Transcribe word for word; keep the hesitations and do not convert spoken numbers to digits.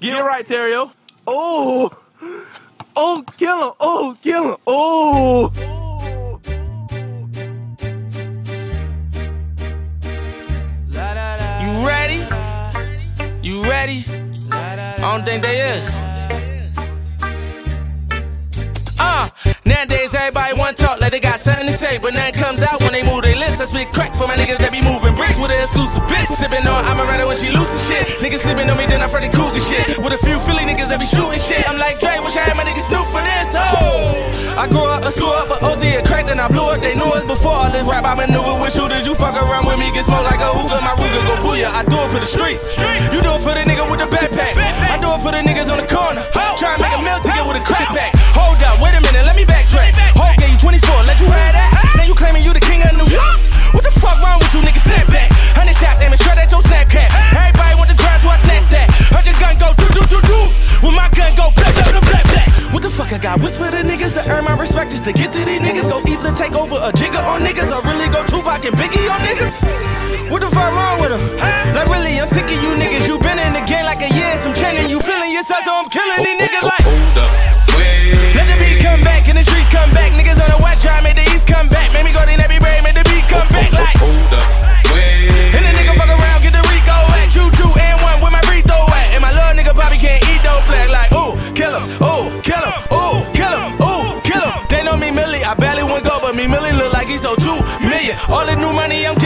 Get it right, Terio. Oh, oh, kill him. Oh, kill him. Oh. You ready? You ready? I don't think they is. Uh, nowadays everybody wanna talk like they got something to say, but nothing comes out when they move their lips. I spit crack for my niggas that be moving bricks with an exclusive bitch. Sippin' on Amaretto when she loose and shit. Niggas sleeping on me, then I Freddy Cougar shit. With a few Philly niggas that be shooting shit. I'm like Drake, wish I had my nigga Snoop for this. Oh, I grew up a screw up, but O D a crack, then I blew up. They knew us before all this rap. I maneuver with shooters. You fuck around with me, get smoked like a hookah. My Ruger go booyah. I do it for the streets. You do it for the nigga with the backpack. I do it for the niggas on the corner. Try and make a meal ticket with a crack pack. Hold up, wait a minute, let me backtrack. Hope gave you twenty-four, let you have that. Now you claiming you the king of New York? What the fuck wrong with you niggas? Snap back. Hundred shots aiming straight at your snap cap. Everybody want the grind, so I snatch that. Heard your gun go do do do do. When my gun go black black black black. What the fuck I got? Whisper to niggas to earn my respect just to get to these niggas. So either take over a jigger on niggas or really go Tupac and Biggie on niggas. What the fuck wrong with them? Like really, I'm sick of you niggas. You been in the game like a year and some change, and you feeling yourself, so I'm killing these niggas like. Let the beat come back and the streets come back. Niggas on the west try make the east come back. Make me go to every brain, make the beat come back like. And the nigga fuck around, get the Rico at Juju and one with my free throw at. And my little nigga Bobby can't eat no black like. Ooh, kill him, ooh, kill him, ooh, kill him, ooh, kill him. They know me Millie, I barely went go, but me Millie look like he sold two million. All the new money I'm.